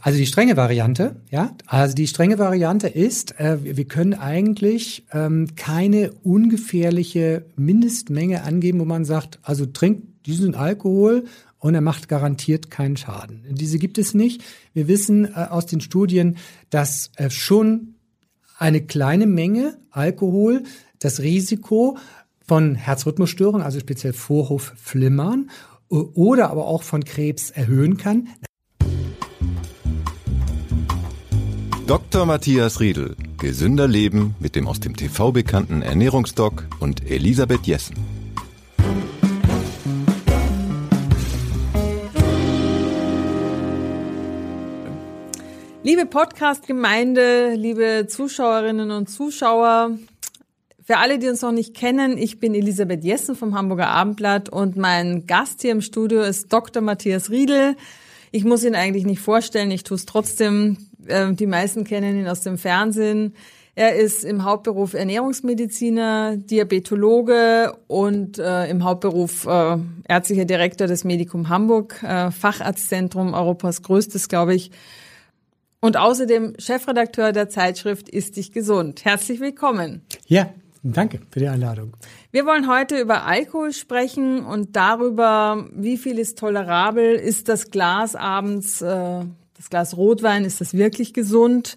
also die strenge Variante, ja, also die strenge Variante ist, wir können eigentlich keine ungefährliche Mindestmenge angeben, wo man sagt, also trinkt diesen Alkohol und er macht garantiert keinen Schaden. Diese gibt es nicht. Wir wissen aus den Studien, dass schon eine kleine Menge Alkohol das Risiko von Herzrhythmusstörungen, also speziell Vorhofflimmern, oder aber auch von Krebs erhöhen kann. Dr. Matthias Riedl, gesünder Leben mit dem aus dem TV bekannten Ernährungsdoc und Elisabeth Jessen. Liebe Podcast-Gemeinde, liebe Zuschauerinnen und Zuschauer, für alle, die uns noch nicht kennen, ich bin Elisabeth Jessen vom Hamburger Abendblatt und mein Gast hier im Studio ist Dr. Matthias Riedl. Ich muss ihn eigentlich nicht vorstellen, ich tue es trotzdem. Die meisten kennen ihn aus dem Fernsehen. Er ist im Hauptberuf Ernährungsmediziner, Diabetologe und im Hauptberuf ärztlicher Direktor des Medicum Hamburg, Facharztzentrum, Europas größtes, glaube ich. Und außerdem Chefredakteur der Zeitschrift Ist dich gesund. Herzlich willkommen. Ja, danke für die Einladung. Wir wollen heute über Alkohol sprechen und darüber, wie viel ist tolerabel, ist das Glas abends, das Glas Rotwein, ist das wirklich gesund?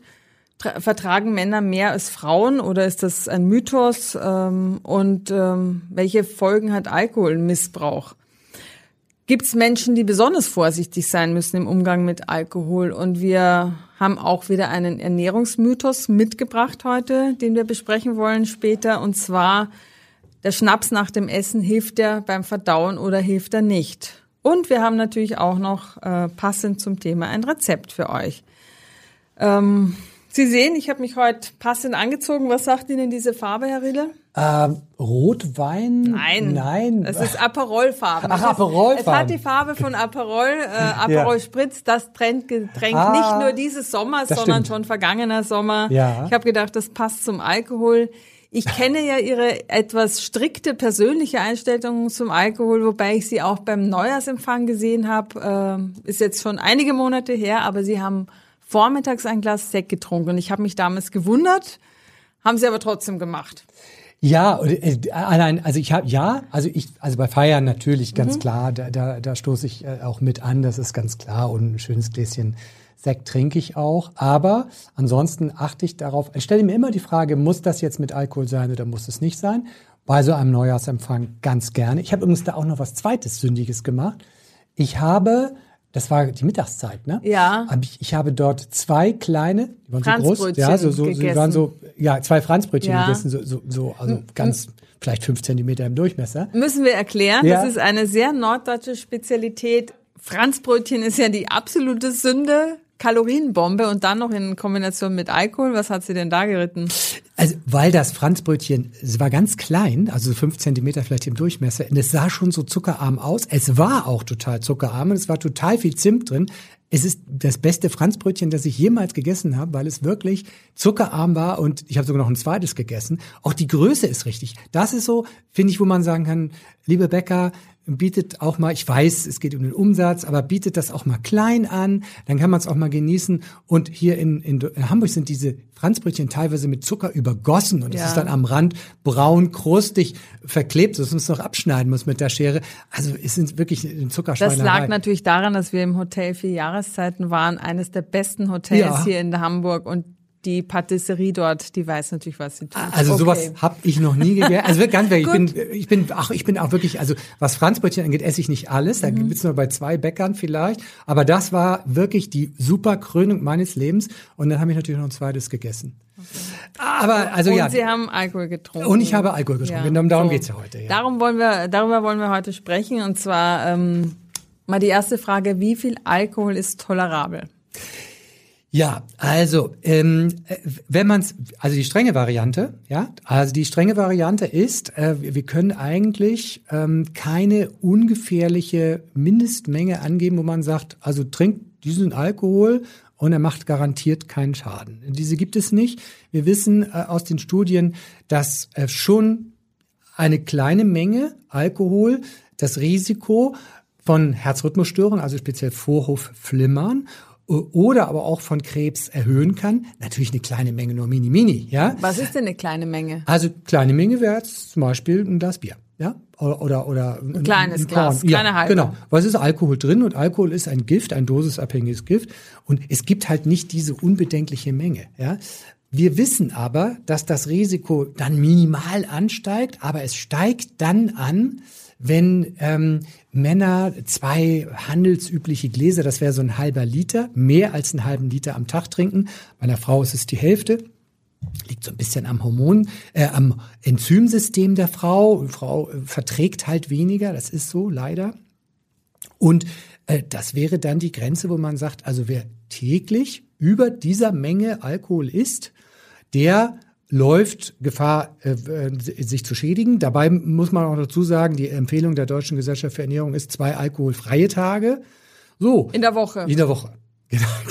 Vertragen Männer mehr als Frauen oder ist das ein Mythos? Und welche Folgen hat Alkoholmissbrauch? Gibt es Menschen, die besonders vorsichtig sein müssen im Umgang mit Alkohol? Und wir haben auch wieder einen Ernährungsmythos mitgebracht heute, den wir besprechen wollen später. Und zwar, der Schnaps nach dem Essen, hilft er beim Verdauen oder hilft er nicht? Und wir haben natürlich auch noch passend zum Thema ein Rezept für euch. Sie sehen, ich habe mich heute passend angezogen. Was sagt Ihnen diese Farbe, Herr Riedl? Rotwein? Nein. Das ist Aperol-Farbe. Ach, Aperol-Farbe. Es hat die Farbe von Aperol, Aperol Spritz, das Trendgetränk nicht nur dieses Sommers, sondern schon vergangener Sommer. Ja. Ich habe gedacht, das passt zum Alkohol. Ich kenne ja Ihre etwas strikte persönliche Einstellung zum Alkohol, wobei ich Sie auch beim Neujahrsempfang gesehen habe. Ist jetzt schon einige Monate her, aber Sie haben vormittags ein Glas Sekt getrunken und ich habe mich damals gewundert, haben Sie aber trotzdem gemacht. Ja, also bei Feiern natürlich ganz klar, da stoße ich auch mit an, das ist ganz klar, und ein schönes Gläschen Sekt trinke ich auch, aber ansonsten achte ich darauf, ich stelle mir immer die Frage, muss das jetzt mit Alkohol sein oder muss es nicht sein? Bei so einem Neujahrsempfang ganz gerne. Ich habe übrigens da auch noch was zweites Sündiges gemacht. Das war die Mittagszeit, ne? Ja. Ich habe dort 2 kleine, die waren so groß, ja, die waren so, ja, 2 Franzbrötchen gegessen, also ganz, vielleicht 5 Zentimeter im Durchmesser. Müssen wir erklären, das ist eine sehr norddeutsche Spezialität. Franzbrötchen ist ja die absolute Sünde, Kalorienbombe und dann noch in Kombination mit Alkohol. Was hat Sie denn da geritten? Also, weil das Franzbrötchen, es war ganz klein, also 5 Zentimeter vielleicht im Durchmesser, und es sah schon so zuckerarm aus. Es war auch total zuckerarm und es war total viel Zimt drin. Es ist das beste Franzbrötchen, das ich jemals gegessen habe, weil es wirklich zuckerarm war, und ich habe sogar noch ein zweites gegessen. Auch die Größe ist richtig. Das ist so, finde ich, wo man sagen kann, liebe Bäcker, bietet auch mal, ich weiß, es geht um den Umsatz, aber bietet das auch mal klein an, dann kann man es auch mal genießen. Und hier in Hamburg sind diese Franzbrötchen teilweise mit Zucker übergossen und es ist dann am Rand braun, krustig, verklebt, dass man es noch abschneiden muss mit der Schere. Also es sind wirklich ein Zuckerschweinerei. Das lag natürlich daran, dass wir im Hotel 4 Jahreszeiten waren, eines der besten Hotels hier in Hamburg, und die Patisserie dort, die weiß natürlich, was sie tut. Also sowas habe ich noch nie gegessen. Also wirklich ganz ehrlich, ich bin auch wirklich, also was Franzbrötchen angeht, esse ich nicht alles. Da gibt es nur bei 2 Bäckern vielleicht. Aber das war wirklich die super Krönung meines Lebens. Und dann habe ich natürlich noch ein zweites gegessen. Okay. Aber also und Sie haben Alkohol getrunken. Und ich habe Alkohol getrunken. Darum geht's ja heute. Ja. Darüber wollen wir heute sprechen. Und zwar mal die erste Frage: Wie viel Alkohol ist tolerabel? Ja, also die strenge Variante, ist, wir können eigentlich keine ungefährliche Mindestmenge angeben, wo man sagt, also trinkt diesen Alkohol und er macht garantiert keinen Schaden. Diese gibt es nicht. Wir wissen aus den Studien, dass schon eine kleine Menge Alkohol das Risiko von Herzrhythmusstörungen, also speziell Vorhofflimmern, oder aber auch von Krebs erhöhen kann. Natürlich eine kleine Menge, nur mini, ja. Was ist denn eine kleine Menge? Also kleine Menge wäre jetzt zum Beispiel ein Glas Bier, ja, oder ein kleines ein Glas, ja, kleine halbe. Genau. Was ist Alkohol drin? Und Alkohol ist ein Gift, ein dosisabhängiges Gift. Und es gibt halt nicht diese unbedenkliche Menge, ja. Wir wissen aber, dass das Risiko dann minimal ansteigt, aber es steigt dann an, wenn Männer 2 handelsübliche Gläser, das wäre so ein halber Liter, mehr als einen halben Liter am Tag trinken. Bei einer Frau ist es die Hälfte. Liegt so ein bisschen am Hormon, am Enzymsystem der Frau. Die Frau verträgt halt weniger, das ist so, leider. Und das wäre dann die Grenze, wo man sagt, also wer täglich über dieser Menge Alkohol isst, der läuft Gefahr, sich zu schädigen. Dabei muss man auch dazu sagen, die Empfehlung der Deutschen Gesellschaft für Ernährung ist 2 alkoholfreie Tage. So. In der Woche. In der Woche.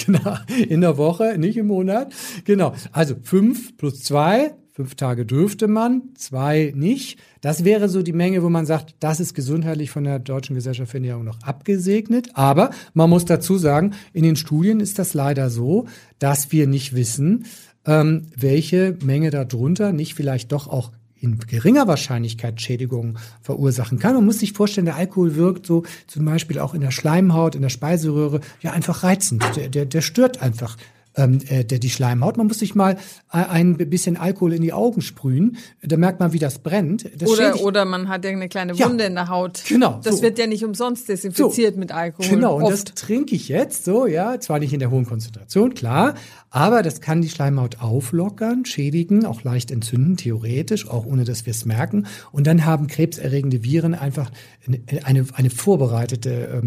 Genau. In der Woche, nicht im Monat. Genau. Also 5 + 2. 5 Tage dürfte man, 2 nicht. Das wäre so die Menge, wo man sagt, das ist gesundheitlich von der Deutschen Gesellschaft für Ernährung noch abgesegnet. Aber man muss dazu sagen, in den Studien ist das leider so, dass wir nicht wissen, welche Menge darunter nicht vielleicht doch auch in geringer Wahrscheinlichkeit Schädigungen verursachen kann. Man muss sich vorstellen, der Alkohol wirkt so zum Beispiel auch in der Schleimhaut, in der Speiseröhre, ja einfach reizend. Der stört einfach der die Schleimhaut. Man muss sich mal ein bisschen Alkohol in die Augen sprühen, da merkt man, wie das brennt. Das oder man hat ja eine kleine Wunde in der Haut. Genau. Das wird ja nicht umsonst desinfiziert mit Alkohol. Genau, und das trinke ich jetzt so, ja, zwar nicht in der hohen Konzentration, klar, aber das kann die Schleimhaut auflockern, schädigen, auch leicht entzünden, theoretisch, auch ohne, dass wir es merken. Und dann haben krebserregende Viren einfach eine vorbereitete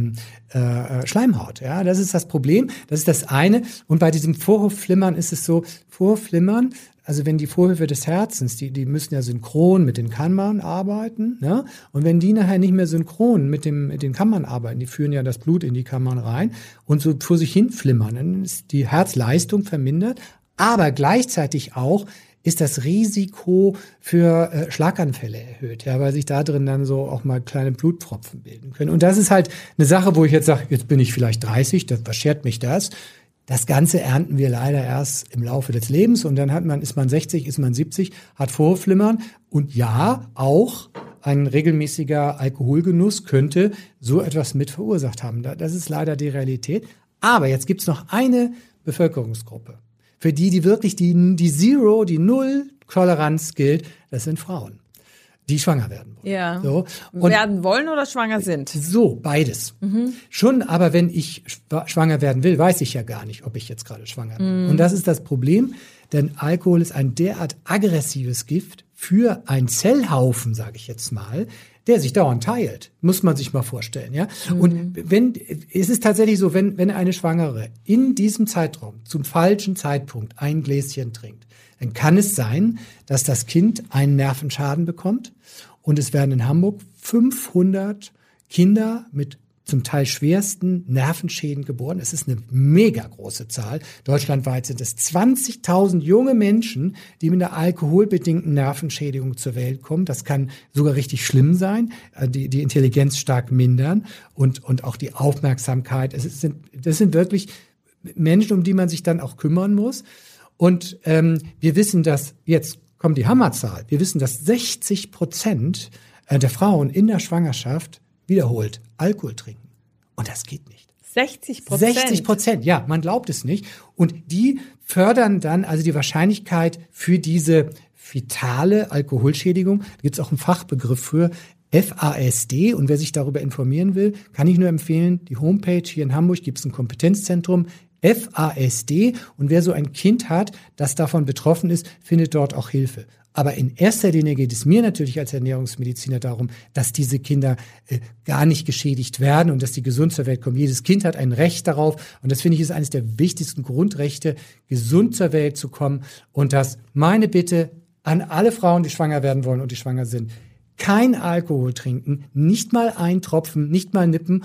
Schleimhaut. Ja, das ist das Problem, das ist das eine. Und bei diesem Vorhofflimmern ist es so, Vorhofflimmern, also wenn die Vorhöfe des Herzens, die müssen ja synchron mit den Kammern arbeiten, ne? Und wenn die nachher nicht mehr synchron mit den Kammern arbeiten, die führen ja das Blut in die Kammern rein und so vor sich hin flimmern, dann ist die Herzleistung vermindert, aber gleichzeitig auch ist das Risiko für Schlaganfälle erhöht, ja, weil sich da drin dann so auch mal kleine Blutpfropfen bilden können. Und das ist halt eine Sache, wo ich jetzt sage, jetzt bin ich vielleicht 30, was schert mich das? Das Ganze ernten wir leider erst im Laufe des Lebens und dann ist man 60, ist man 70, hat Vorhofflimmern und ja, auch ein regelmäßiger Alkoholgenuss könnte so etwas mit verursacht haben. Das ist leider die Realität. Aber jetzt gibt's noch eine Bevölkerungsgruppe, für die wirklich die Zero, die Null-Toleranz gilt, das sind Frauen, die schwanger werden wollen. Ja. So. Und werden wollen oder schwanger sind? So, beides. Mhm. Schon, aber wenn ich schwanger werden will, weiß ich ja gar nicht, ob ich jetzt gerade schwanger bin. Mhm. Und das ist das Problem, denn Alkohol ist ein derart aggressives Gift für einen Zellhaufen, sage ich jetzt mal, der sich dauernd teilt. Muss man sich mal vorstellen, ja? Mhm. Und es ist tatsächlich so, wenn eine Schwangere in diesem Zeitraum zum falschen Zeitpunkt ein Gläschen trinkt, dann kann es sein, dass das Kind einen Nervenschaden bekommt. Und es werden in Hamburg 500 Kinder mit zum Teil schwersten Nervenschäden geboren. Es ist eine mega große Zahl. Deutschlandweit sind es 20.000 junge Menschen, die mit einer alkoholbedingten Nervenschädigung zur Welt kommen. Das kann sogar richtig schlimm sein, die Intelligenz stark mindern und auch die Aufmerksamkeit. Das sind wirklich Menschen, um die man sich dann auch kümmern muss. Und wir wissen, dass, jetzt kommt die Hammerzahl, wir wissen, dass 60% der Frauen in der Schwangerschaft wiederholt Alkohol trinken. Und das geht nicht. 60%? 60%, ja, man glaubt es nicht. Und die fördern dann also die Wahrscheinlichkeit für diese fetale Alkoholschädigung. Da gibt es auch einen Fachbegriff für FASD. Und wer sich darüber informieren will, kann ich nur empfehlen, die Homepage hier in Hamburg, gibt es ein Kompetenzzentrum, FASD, und wer so ein Kind hat, das davon betroffen ist, findet dort auch Hilfe. Aber in erster Linie geht es mir natürlich als Ernährungsmediziner darum, dass diese Kinder gar nicht geschädigt werden und dass die gesund zur Welt kommen. Jedes Kind hat ein Recht darauf und das finde ich ist eines der wichtigsten Grundrechte, gesund zur Welt zu kommen, und dass meine Bitte an alle Frauen, die schwanger werden wollen und die schwanger sind, kein Alkohol trinken, nicht mal einen Tropfen, nicht mal nippen.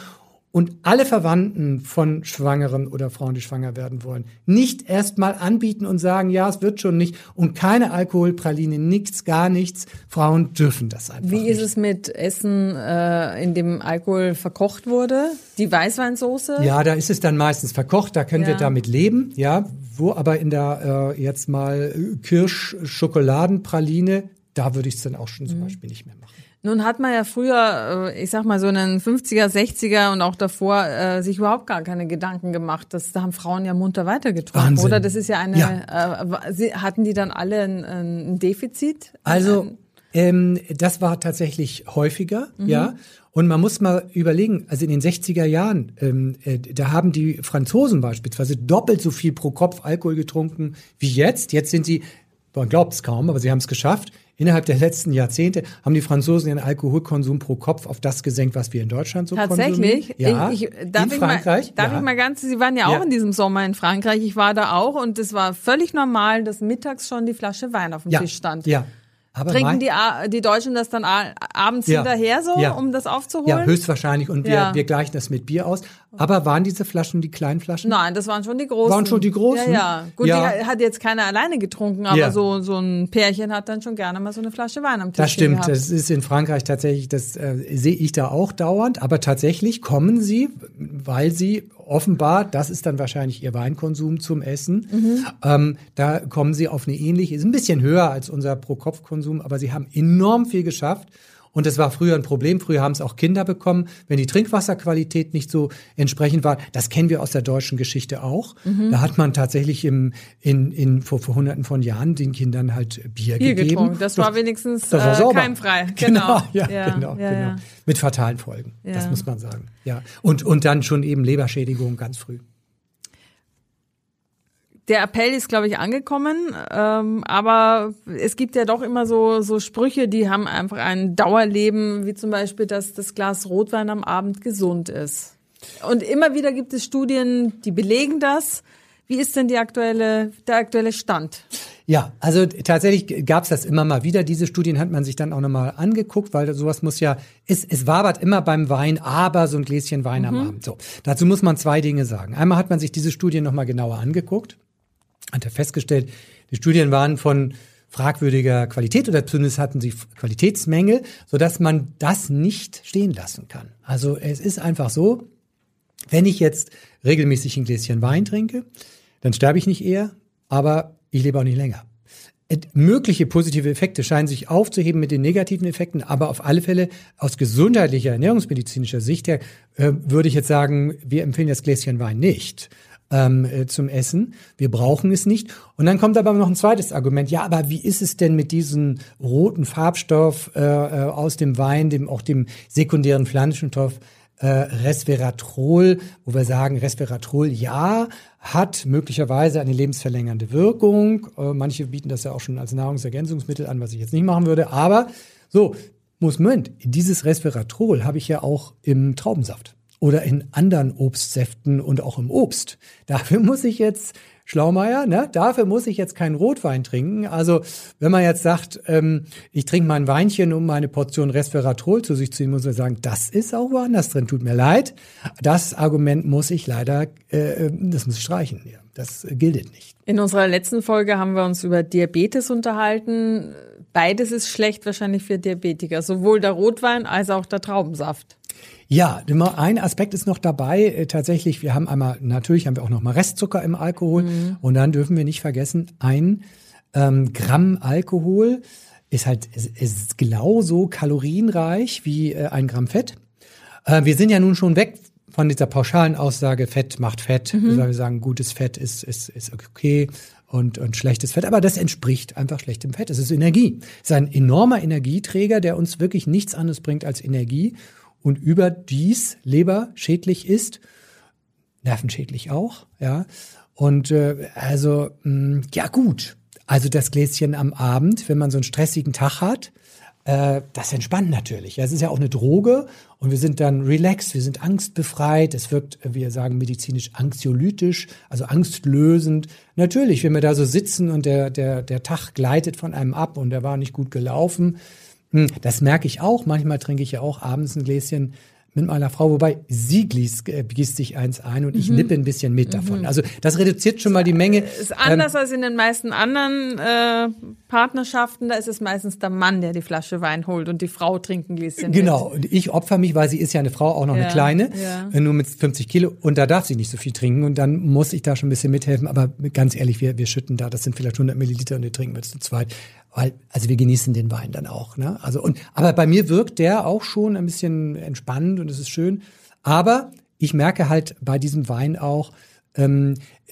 und alle Verwandten von Schwangeren oder Frauen, die schwanger werden wollen, nicht erstmal anbieten und sagen, ja, es wird schon nicht und keine Alkoholpraline, nichts, gar nichts. Frauen dürfen das einfach nicht. Wie ist es mit Essen, in dem Alkohol verkocht wurde? Die Weißweinsoße? Ja, da ist es dann meistens verkocht, da können wir damit leben, ja. Wo aber in der jetzt mal Kirsch-Schokoladenpraline, da würde ich es dann auch schon zum Beispiel nicht mehr machen. Nun hat man ja früher, ich sag mal so in den 50er, 60er und auch davor sich überhaupt gar keine Gedanken gemacht. Da haben Frauen ja munter weitergetrunken, oder? Das ist ja eine. Ja. Hatten die dann alle ein Defizit? Also das war tatsächlich häufiger, ja. Und man muss mal überlegen, also in den 60er Jahren, da haben die Franzosen beispielsweise doppelt so viel pro Kopf Alkohol getrunken wie jetzt. Jetzt sind sie, man glaubt es kaum, aber sie haben es geschafft. Innerhalb der letzten Jahrzehnte haben die Franzosen ihren Alkoholkonsum pro Kopf auf das gesenkt, was wir in Deutschland so konsumieren. Tatsächlich? Ja, in Frankreich. Sie waren ja auch in diesem Sommer in Frankreich, ich war da auch und es war völlig normal, dass mittags schon die Flasche Wein auf dem Tisch stand. Ja. Aber trinken die Deutschen das dann abends hinterher so, um das aufzuholen? Ja, höchstwahrscheinlich. Und wir gleichen das mit Bier aus. Aber waren diese Flaschen die kleinen Flaschen? Nein, das waren schon die großen. Ja, ja. Gut, die hat jetzt keiner alleine getrunken, aber so ein Pärchen hat dann schon gerne mal so eine Flasche Wein am Tisch. Das stimmt, das ist in Frankreich tatsächlich, das sehe ich da auch dauernd. Aber tatsächlich kommen sie, weil sie offenbar, das ist dann wahrscheinlich ihr Weinkonsum zum Essen, da kommen sie auf eine ähnliche, ist ein bisschen höher als unser Pro-Kopf-Konsum. Aber sie haben enorm viel geschafft und das war früher ein Problem. Früher haben es auch Kinder bekommen, wenn die Trinkwasserqualität nicht so entsprechend war. Das kennen wir aus der deutschen Geschichte auch. Da hat man tatsächlich vor Hunderten von Jahren den Kindern halt Bier gegeben. Getrunken. Das war wenigstens keimfrei. Genau. Genau. Mit fatalen Folgen, das muss man sagen. Ja. Und dann schon eben Leberschädigung ganz früh. Der Appell ist, glaube ich, angekommen, aber es gibt ja doch immer so Sprüche, die haben einfach ein Dauerleben, wie zum Beispiel, dass das Glas Rotwein am Abend gesund ist. Und immer wieder gibt es Studien, die belegen das. Wie ist denn der aktuelle Stand? Ja, also tatsächlich gab es das immer mal wieder. Diese Studien hat man sich dann auch nochmal angeguckt, weil sowas muss ja, es wabert immer beim Wein, aber so ein Gläschen Wein am Abend. So, dazu muss man zwei Dinge sagen. Einmal hat man sich diese Studien nochmal genauer angeguckt. Hat er festgestellt, die Studien waren von fragwürdiger Qualität oder zumindest hatten sie Qualitätsmängel, sodass man das nicht stehen lassen kann. Also es ist einfach so, wenn ich jetzt regelmäßig ein Gläschen Wein trinke, dann sterbe ich nicht eher, aber ich lebe auch nicht länger. Mögliche positive Effekte scheinen sich aufzuheben mit den negativen Effekten, aber auf alle Fälle aus gesundheitlicher, ernährungsmedizinischer Sicht her, würde ich jetzt sagen, wir empfehlen das Gläschen Wein nicht. Zum Essen. Wir brauchen es nicht. Und dann kommt aber noch ein zweites Argument. Ja, aber wie ist es denn mit diesem roten Farbstoff aus dem Wein, dem sekundären Pflanzenstoff Resveratrol, wo wir sagen, Resveratrol, ja, hat möglicherweise eine lebensverlängernde Wirkung. Manche bieten das ja auch schon als Nahrungsergänzungsmittel an, was ich jetzt nicht machen würde. Aber so, Moment, dieses Resveratrol habe ich ja auch im Traubensaft. Oder in anderen Obstsäften und auch im Obst. Dafür muss ich jetzt, Schlaumeier, ne? Dafür muss ich jetzt keinen Rotwein trinken. Also wenn man jetzt sagt, ich trinke mein Weinchen, um meine Portion Resveratrol zu sich zu nehmen, muss man sagen, das ist auch woanders drin, tut mir leid. Das Argument muss ich leider, das muss ich streichen. Ja. Das gilt nicht. In unserer letzten Folge haben wir uns über Diabetes unterhalten. Beides ist schlecht wahrscheinlich für Diabetiker, sowohl der Rotwein als auch der Traubensaft. Ja, ein Aspekt ist noch dabei. Tatsächlich, natürlich haben wir auch nochmal Restzucker im Alkohol. Und dann dürfen wir nicht vergessen, ein Gramm Alkohol ist halt ist genauso kalorienreich wie ein Gramm Fett. Wir sind ja nun schon weg von dieser pauschalen Aussage, Fett macht Fett. Weil wir sagen, gutes Fett ist okay. Und schlechtes Fett, aber das entspricht einfach schlechtem Fett. Es ist Energie. Es ist ein enormer Energieträger, der uns wirklich nichts anderes bringt als Energie und überdies leberschädlich ist, nervenschädlich auch, ja. Und ja gut, also das Gläschen am Abend, wenn man so einen stressigen Tag hat, das entspannt natürlich. Es ist ja auch eine Droge und wir sind dann relaxed, wir sind angstbefreit. Es wirkt, wir sagen medizinisch anxiolytisch, also angstlösend. Natürlich, wenn wir da so sitzen und der Tag gleitet von einem ab und der war nicht gut gelaufen, das merke ich auch. Manchmal trinke ich ja auch abends ein Gläschen mit meiner Frau, wobei sie gießt sich eins ein und ich nippe ein bisschen mit davon. Also das reduziert schon mal die Menge. Ist anders als in den meisten anderen Partnerschaften, da ist es meistens der Mann, der die Flasche Wein holt und die Frau trinkt ein Gläschen. Genau, mit. Und ich opfer mich, weil sie ist ja eine Frau, auch noch eine kleine, nur mit 50 Kilo und da darf sie nicht so viel trinken und dann muss ich da schon ein bisschen mithelfen, aber ganz ehrlich, wir schütten da, das sind vielleicht 100 Milliliter und wir trinken wir zu zweit. Weil, also wir genießen den Wein dann auch, ne? Also und aber bei mir wirkt der auch schon ein bisschen entspannend und es ist schön. Aber ich merke halt bei diesem Wein auch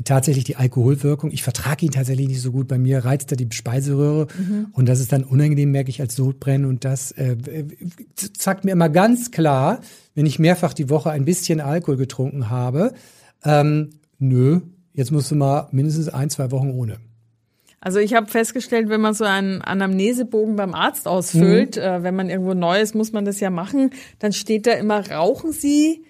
tatsächlich die Alkoholwirkung. Ich vertrage ihn tatsächlich nicht so gut. Bei mir reizt er die Speiseröhre und das ist dann unangenehm, merke ich als Sodbrennen. Und das sagt mir immer ganz klar, wenn ich mehrfach die Woche ein bisschen Alkohol getrunken habe, nö, jetzt musst du mal mindestens 1-2 Wochen ohne. Also ich habe festgestellt, wenn man so einen Anamnesebogen beim Arzt ausfüllt, wenn man irgendwo neu ist, muss man das ja machen, dann steht da immer, rauchen Sie?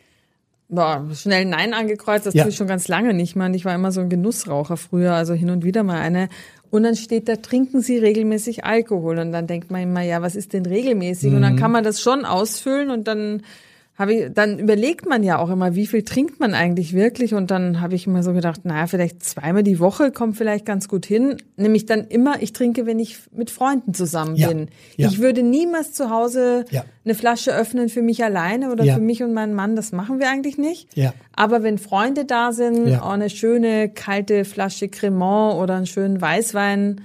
Boah, schnell Nein angekreuzt, das tue ich schon ganz lange nicht mehr. Und ich war immer so ein Genussraucher früher, also hin und wieder mal eine. Und dann steht da, trinken Sie regelmäßig Alkohol? Und dann denkt man immer, ja, was ist denn regelmäßig? Und dann kann man das schon ausfüllen und dann überlegt man ja auch immer, wie viel trinkt man eigentlich wirklich und dann habe ich immer so gedacht, naja, vielleicht 2-mal die Woche kommt vielleicht ganz gut hin, nämlich dann immer, ich trinke, wenn ich mit Freunden zusammen bin. Ja. Ich würde niemals zu Hause eine Flasche öffnen für mich alleine oder für mich und meinen Mann, das machen wir eigentlich nicht, aber wenn Freunde da sind, auch eine schöne kalte Flasche Cremant oder einen schönen Weißwein.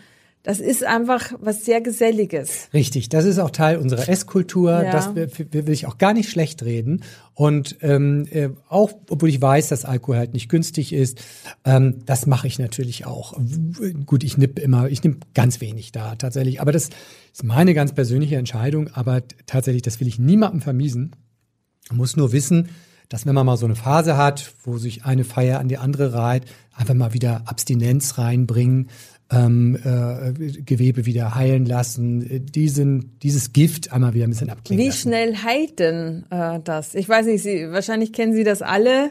Das ist einfach was sehr Geselliges. Richtig, das ist auch Teil unserer Esskultur. Ja. Das will ich auch gar nicht schlecht reden. Und auch, obwohl ich weiß, dass Alkohol halt nicht günstig ist, das mache ich natürlich auch. Gut, ich nehme ganz wenig da tatsächlich. Aber das ist meine ganz persönliche Entscheidung. Aber tatsächlich, das will ich niemandem vermiesen. Man muss nur wissen, dass wenn man mal so eine Phase hat, wo sich eine Feier an die andere reiht, einfach mal wieder Abstinenz reinbringen, Gewebe wieder heilen lassen, dieses Gift einmal wieder ein bisschen abklingen lassen. Wie schnell heilt denn das? Ich weiß nicht, wahrscheinlich kennen Sie das alle,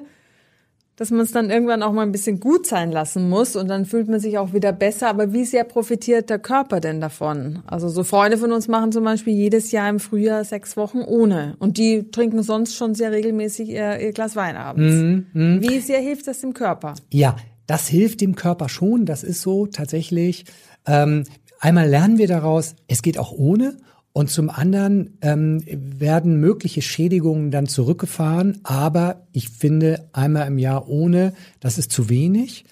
dass man es dann irgendwann auch mal ein bisschen gut sein lassen muss und dann fühlt man sich auch wieder besser. Aber wie sehr profitiert der Körper denn davon? Also so Freunde von uns machen zum Beispiel jedes Jahr im Frühjahr 6 Wochen ohne. Und die trinken sonst schon sehr regelmäßig ihr Glas Wein abends. Wie sehr hilft das dem Körper? Ja, das hilft dem Körper schon, das ist so tatsächlich. Einmal lernen wir daraus, es geht auch ohne. Und zum anderen werden mögliche Schädigungen dann zurückgefahren. Aber ich finde, einmal im Jahr ohne, das ist zu wenig.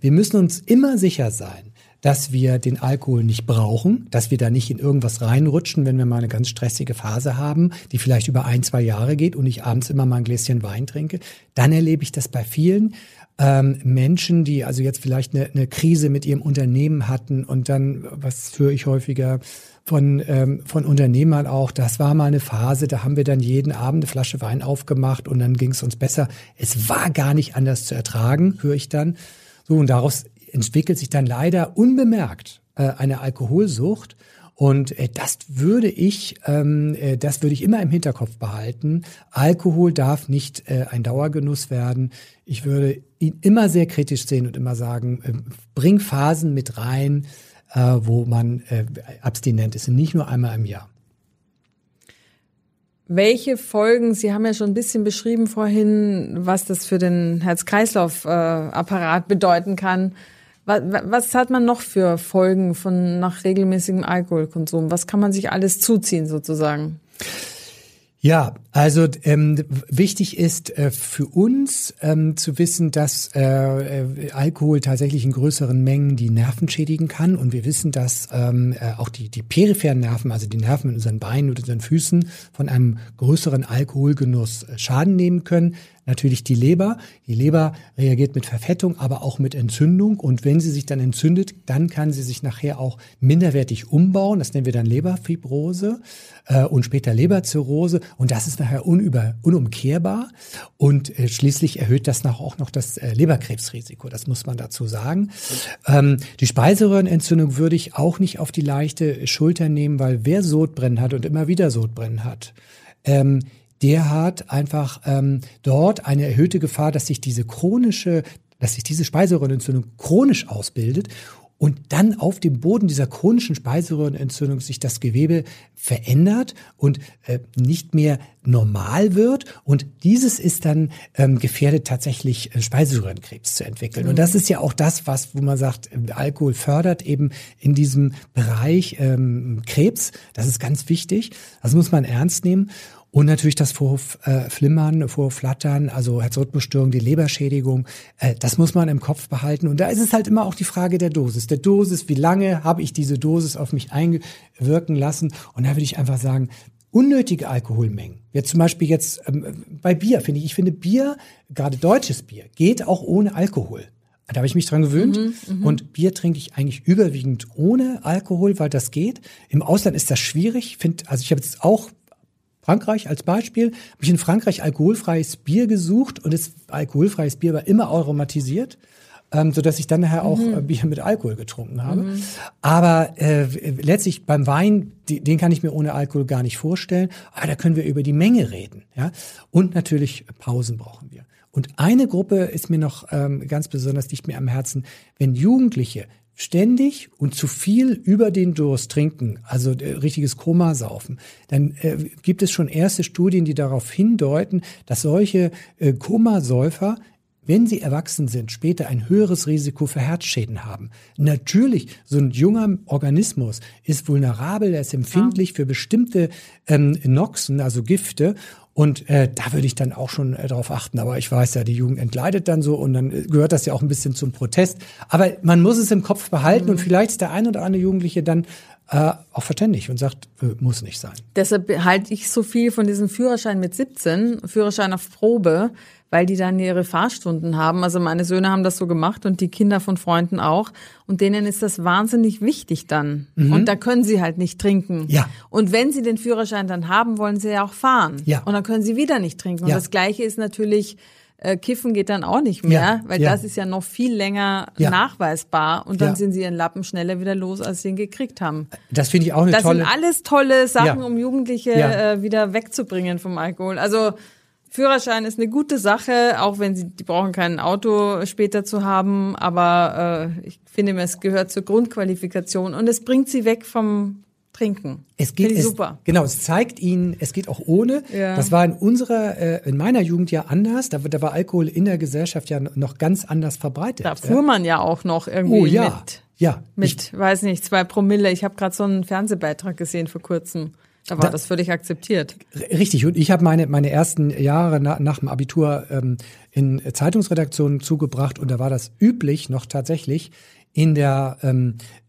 Wir müssen uns immer sicher sein, dass wir den Alkohol nicht brauchen, dass wir da nicht in irgendwas reinrutschen, wenn wir mal eine ganz stressige Phase haben, die vielleicht über 1-2 Jahre geht und ich abends immer mal ein Gläschen Wein trinke. Dann erlebe ich das bei vielen Menschen, die also jetzt vielleicht eine Krise mit ihrem Unternehmen hatten und dann, was höre ich häufiger von Unternehmern auch, das war mal eine Phase, da haben wir dann jeden Abend eine Flasche Wein aufgemacht und dann ging es uns besser. Es war gar nicht anders zu ertragen, höre ich dann. So, und daraus entwickelt sich dann leider unbemerkt eine Alkoholsucht. Und das würde ich immer im Hinterkopf behalten. Alkohol darf nicht ein Dauergenuss werden. Ich würde ihn immer sehr kritisch sehen und immer sagen, bring Phasen mit rein, wo man abstinent ist und nicht nur einmal im Jahr. Welche Folgen, Sie haben ja schon ein bisschen beschrieben vorhin, was das für den Herz-Kreislauf-Apparat bedeuten kann. Was hat man noch für Folgen nach regelmäßigem Alkoholkonsum? Was kann man sich alles zuziehen sozusagen? Ja, also wichtig ist für uns zu wissen, dass Alkohol tatsächlich in größeren Mengen die Nerven schädigen kann. Und wir wissen, dass auch die peripheren Nerven, also die Nerven in unseren Beinen oder unseren Füßen, von einem größeren Alkoholgenuss Schaden nehmen können. Natürlich die Leber. Die Leber reagiert mit Verfettung, aber auch mit Entzündung. Und wenn sie sich dann entzündet, dann kann sie sich nachher auch minderwertig umbauen. Das nennen wir dann Leberfibrose und später Leberzirrhose. Und das ist nachher unumkehrbar. Und schließlich erhöht das nachher auch noch das Leberkrebsrisiko. Das muss man dazu sagen. Die Speiseröhrenentzündung würde ich auch nicht auf die leichte Schulter nehmen, weil wer Sodbrennen hat und immer wieder Sodbrennen hat, der hat einfach dort eine erhöhte Gefahr, dass sich diese Speiseröhrenentzündung chronisch ausbildet und dann auf dem Boden dieser chronischen Speiseröhrenentzündung sich das Gewebe verändert und nicht mehr normal wird. Und dieses ist dann gefährdet, tatsächlich Speiseröhrenkrebs zu entwickeln. Mhm. Und das ist ja auch das, was, wo man sagt, Alkohol fördert eben in diesem Bereich Krebs. Das ist ganz wichtig. Das muss man ernst nehmen. Und natürlich das Vorhofflimmern, Vorhofflattern, also Herzrhythmusstörung, die Leberschädigung, das muss man im Kopf behalten. Und da ist es halt immer auch die Frage der Dosis. Der Dosis, wie lange habe ich diese Dosis auf mich einwirken lassen? Und da würde ich einfach sagen, unnötige Alkoholmengen. Jetzt zum Beispiel jetzt bei Bier, finde ich Bier, gerade deutsches Bier, geht auch ohne Alkohol. Da habe ich mich dran gewöhnt. Und Bier trinke ich eigentlich überwiegend ohne Alkohol, weil das geht. Im Ausland ist das schwierig. Ich habe jetzt auch Frankreich als Beispiel, habe ich in Frankreich alkoholfreies Bier gesucht und alkoholfreies Bier war immer aromatisiert, sodass ich dann nachher auch Bier mit Alkohol getrunken habe. Aber letztlich beim Wein, den kann ich mir ohne Alkohol gar nicht vorstellen, aber da können wir über die Menge reden. Ja? Und natürlich Pausen brauchen wir. Und eine Gruppe ist mir noch ganz besonders, liegt mir am Herzen, wenn Jugendliche ständig und zu viel über den Durst trinken, also richtiges Koma saufen, dann gibt es schon erste Studien, die darauf hindeuten, dass solche Komasäufer, wenn sie erwachsen sind, später ein höheres Risiko für Herzschäden haben. Natürlich, so ein junger Organismus ist vulnerabel, er ist empfindlich für bestimmte Noxen, also Gifte. Und da würde ich dann auch schon drauf achten. Aber ich weiß ja, die Jugend entgleitet dann so und dann gehört das ja auch ein bisschen zum Protest. Aber man muss es im Kopf behalten und vielleicht ist der ein oder andere Jugendliche dann auch verständlich und sagt, muss nicht sein. Deshalb halte ich so viel von diesem Führerschein mit 17, Führerschein auf Probe, weil die dann ihre Fahrstunden haben. Also meine Söhne haben das so gemacht und die Kinder von Freunden auch. Und denen ist das wahnsinnig wichtig dann. Und da können sie halt nicht trinken. Ja. Und wenn sie den Führerschein dann haben, wollen sie ja auch fahren. Ja. Und dann können sie wieder nicht trinken. Und das Gleiche ist natürlich, Kiffen geht dann auch nicht mehr, weil das ist ja noch viel länger nachweisbar. Und dann sind sie ihren Lappen schneller wieder los, als sie ihn gekriegt haben. Das finde ich auch das sind alles tolle Sachen, um Jugendliche wieder wegzubringen vom Alkohol. Also Führerschein ist eine gute Sache, auch wenn die brauchen kein Auto später zu haben, aber ich finde, es gehört zur Grundqualifikation und es bringt sie weg vom Trinken. Super. Genau, es zeigt ihnen, es geht auch ohne. Ja. Das war in meiner Jugend ja anders. Da war Alkohol in der Gesellschaft ja noch ganz anders verbreitet. Da fuhr man ja auch noch irgendwie mit. Ja. Mit, 2 Promille. Ich habe gerade so einen Fernsehbeitrag gesehen vor kurzem. Da war das völlig akzeptiert. Richtig. Und ich habe meine ersten Jahre nach dem Abitur in Zeitungsredaktionen zugebracht. Und da war das üblich noch tatsächlich in der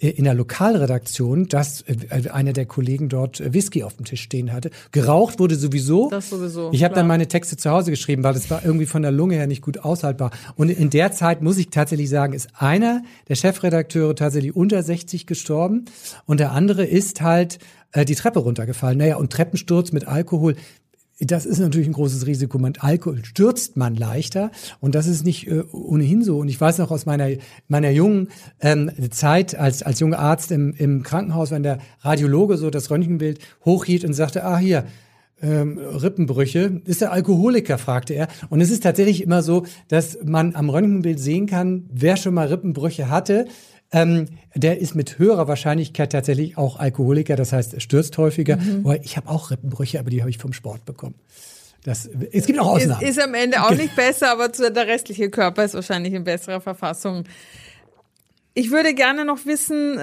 Lokalredaktion, dass einer der Kollegen dort Whisky auf dem Tisch stehen hatte. Geraucht wurde sowieso. Das sowieso. Ich habe dann meine Texte zu Hause geschrieben, weil das war irgendwie von der Lunge her nicht gut aushaltbar. Und in der Zeit, muss ich tatsächlich sagen, ist einer der Chefredakteure tatsächlich unter 60 gestorben. Und der andere ist halt die Treppe runtergefallen. Naja, und Treppensturz mit Alkohol, das ist natürlich ein großes Risiko. Mit Alkohol stürzt man leichter und das ist nicht ohnehin so. Und ich weiß noch aus meiner jungen Zeit als junger Arzt im Krankenhaus, wenn der Radiologe so das Röntgenbild hochhielt und sagte, hier, Rippenbrüche, ist der Alkoholiker, fragte er. Und es ist tatsächlich immer so, dass man am Röntgenbild sehen kann, wer schon mal Rippenbrüche hatte, der ist mit höherer Wahrscheinlichkeit tatsächlich auch Alkoholiker, das heißt, er stürzt häufiger. Aber ich habe auch Rippenbrüche, aber die habe ich vom Sport bekommen. Es gibt auch Ausnahmen. Ist am Ende auch nicht besser, aber der restliche Körper ist wahrscheinlich in besserer Verfassung. Ich würde gerne noch wissen,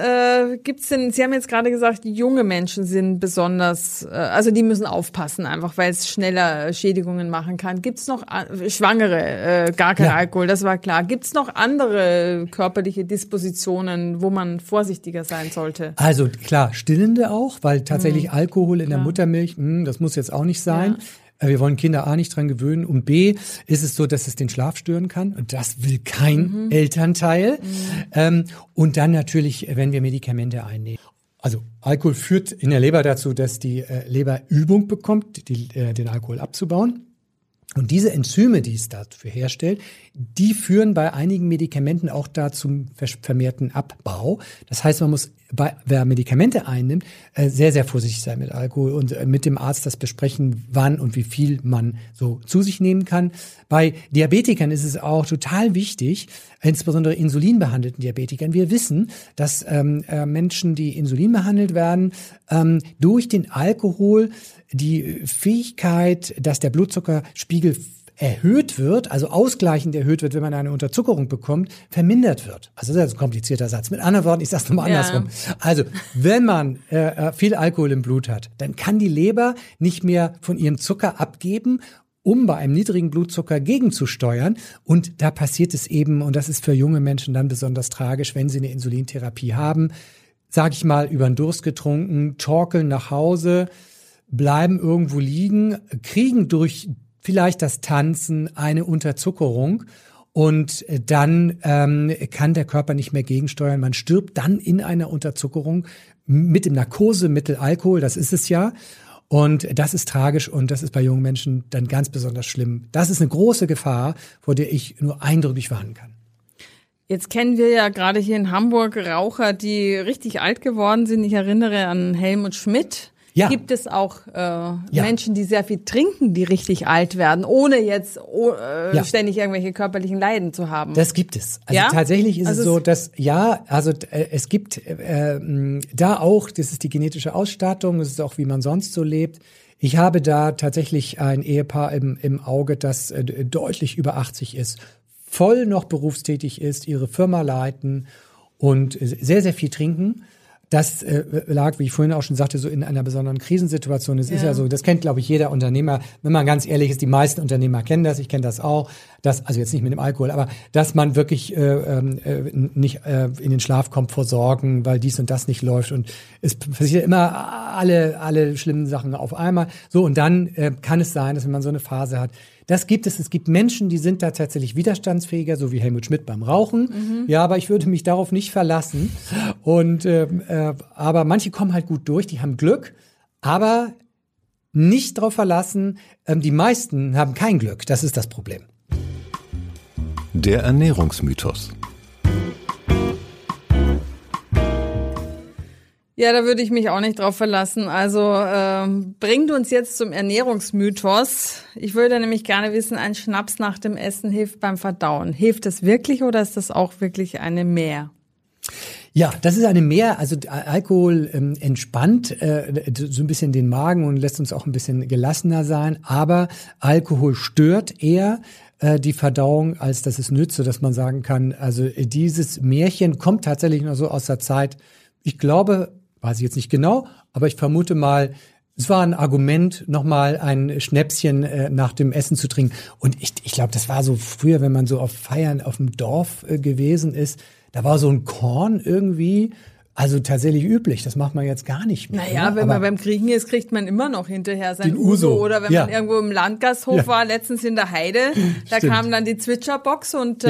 gibt's denn, Sie haben jetzt gerade gesagt, junge Menschen sind besonders, also die müssen aufpassen einfach, weil es schneller Schädigungen machen kann. Gibt's noch Schwangere, gar kein Alkohol, das war klar. Gibt's noch andere körperliche Dispositionen, wo man vorsichtiger sein sollte? Also klar, Stillende auch, weil tatsächlich Alkohol in der Muttermilch, das muss jetzt auch nicht sein. Ja. Wir wollen Kinder A nicht dran gewöhnen und B ist es so, dass es den Schlaf stören kann und das will kein Elternteil. Und dann natürlich, wenn wir Medikamente einnehmen. Also Alkohol führt in der Leber dazu, dass die Leber Übung bekommt, den Alkohol abzubauen. Und diese Enzyme, die es dafür herstellt, die führen bei einigen Medikamenten auch da zum vermehrten Abbau. Das heißt, man muss, wer Medikamente einnimmt, sehr, sehr vorsichtig sein mit Alkohol und mit dem Arzt das besprechen, wann und wie viel man so zu sich nehmen kann. Bei Diabetikern ist es auch total wichtig, insbesondere insulinbehandelten Diabetikern. Wir wissen, dass Menschen, die Insulin behandelt werden, durch den Alkohol die Fähigkeit, dass der Blutzuckerspiegel erhöht wird, also ausgleichend erhöht wird, wenn man eine Unterzuckerung bekommt, vermindert wird. Also das ist ein komplizierter Satz. Mit anderen Worten, ich sage es nochmal andersrum. Also wenn man viel Alkohol im Blut hat, dann kann die Leber nicht mehr von ihrem Zucker abgeben, um bei einem niedrigen Blutzucker gegenzusteuern. Und da passiert es eben, und das ist für junge Menschen dann besonders tragisch, wenn sie eine Insulintherapie haben, sage ich mal, über den Durst getrunken, torkeln nach Hause, bleiben irgendwo liegen, kriegen durch vielleicht das Tanzen eine Unterzuckerung und dann kann der Körper nicht mehr gegensteuern. Man stirbt dann in einer Unterzuckerung mit dem Narkosemittel Alkohol, das ist es ja. Und das ist tragisch und das ist bei jungen Menschen dann ganz besonders schlimm. Das ist eine große Gefahr, vor der ich nur eindrücklich warnen kann. Jetzt kennen wir ja gerade hier in Hamburg Raucher, die richtig alt geworden sind. Ich erinnere an Helmut Schmidt. Ja. Gibt es auch Menschen, die sehr viel trinken, die richtig alt werden, ohne jetzt ständig irgendwelche körperlichen Leiden zu haben? Das gibt es. Also tatsächlich ist es so, dass es gibt da auch, das ist die genetische Ausstattung, das ist auch, wie man sonst so lebt. Ich habe da tatsächlich ein Ehepaar im Auge, das deutlich über 80 ist, voll noch berufstätig ist, ihre Firma leiten und sehr, sehr viel trinken. Das lag, wie ich vorhin auch schon sagte, so in einer besonderen Krisensituation. Das ist ja so, das kennt, glaube ich, jeder Unternehmer. Wenn man ganz ehrlich ist, die meisten Unternehmer kennen das, ich kenne das auch. Das, also jetzt nicht mit dem Alkohol, aber dass man wirklich nicht in den Schlaf kommt vor Sorgen, weil dies und das nicht läuft. Und es passiert immer alle schlimmen Sachen auf einmal. So, und dann kann es sein, dass wenn man so eine Phase hat, das gibt es. Es gibt Menschen, die sind da tatsächlich widerstandsfähiger, so wie Helmut Schmidt beim Rauchen. Mhm. Ja, aber ich würde mich darauf nicht verlassen. Und aber manche kommen halt gut durch, die haben Glück, aber nicht darauf verlassen. Die meisten haben kein Glück. Das ist das Problem. Der Ernährungsmythos. Ja, da würde ich mich auch nicht drauf verlassen. Also bringt uns jetzt zum Ernährungsmythos. Ich würde nämlich gerne wissen, ein Schnaps nach dem Essen hilft beim Verdauen. Hilft das wirklich oder ist das auch wirklich eine Mehr? Ja, das ist eine Mehr. Also Alkohol entspannt so ein bisschen den Magen und lässt uns auch ein bisschen gelassener sein. Aber Alkohol stört eher die Verdauung, als dass es nützt, sodass man sagen kann, also dieses Märchen kommt tatsächlich noch so aus der Zeit, ich glaube, weiß ich jetzt nicht genau, aber ich vermute mal, es war ein Argument, nochmal ein Schnäpschen nach dem Essen zu trinken. Und ich glaube, das war so früher, wenn man so auf Feiern auf dem Dorf gewesen ist, da war so ein Korn irgendwie, also tatsächlich üblich, das macht man jetzt gar nicht mehr. Naja, wenn man beim Kriechen ist, kriegt man immer noch hinterher sein Uso. Oder wenn man irgendwo im Landgasthof war, letztens in der Heide, da kam dann die Zwitscherbox und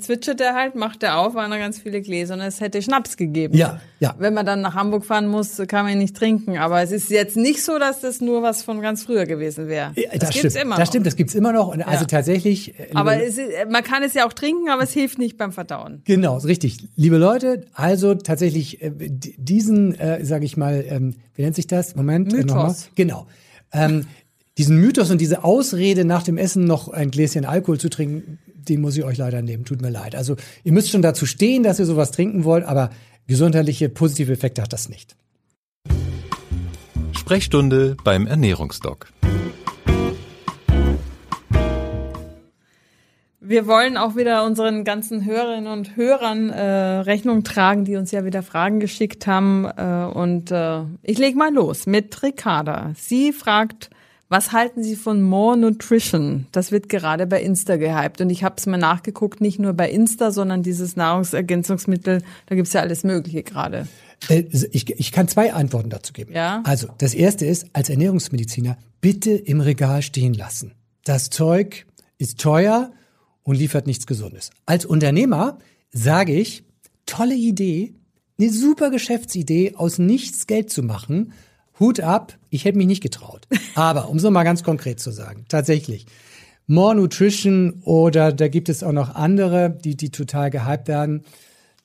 zwitschert er halt, macht er auf, waren da ganz viele Gläser und es hätte Schnaps gegeben. Ja. Wenn man dann nach Hamburg fahren muss, kann man ihn nicht trinken. Aber es ist jetzt nicht so, dass das nur was von ganz früher gewesen wäre. Das gibt's immer noch. Und also tatsächlich. Aber man kann es ja auch trinken, aber es hilft nicht beim Verdauen. Genau, richtig. Liebe Leute, also tatsächlich diesen, sage ich mal, wie nennt sich das? Moment, Mythos. Genau. Diesen Mythos und diese Ausrede, nach dem Essen noch ein Gläschen Alkohol zu trinken, den muss ich euch leider nehmen. Tut mir leid. Also ihr müsst schon dazu stehen, dass ihr sowas trinken wollt, aber gesundheitliche positive Effekte hat das nicht. Sprechstunde beim Ernährungsdoc. Wir wollen auch wieder unseren ganzen Hörerinnen und Hörern Rechnung tragen, die uns ja wieder Fragen geschickt haben. Ich lege mal los mit Ricarda. Sie fragt, was halten Sie von More Nutrition? Das wird gerade bei Insta gehypt. Und ich habe es mal nachgeguckt, nicht nur bei Insta, sondern dieses Nahrungsergänzungsmittel, da gibt's ja alles Mögliche gerade. Ich kann zwei Antworten dazu geben. Ja? Also das erste ist, als Ernährungsmediziner bitte im Regal stehen lassen. Das Zeug ist teuer und liefert nichts Gesundes. Als Unternehmer sage ich, tolle Idee, eine super Geschäftsidee, aus nichts Geld zu machen. Hut ab, ich hätte mich nicht getraut. Aber, um es nochmal ganz konkret zu sagen, tatsächlich, More Nutrition oder da gibt es auch noch andere, die total gehypt werden.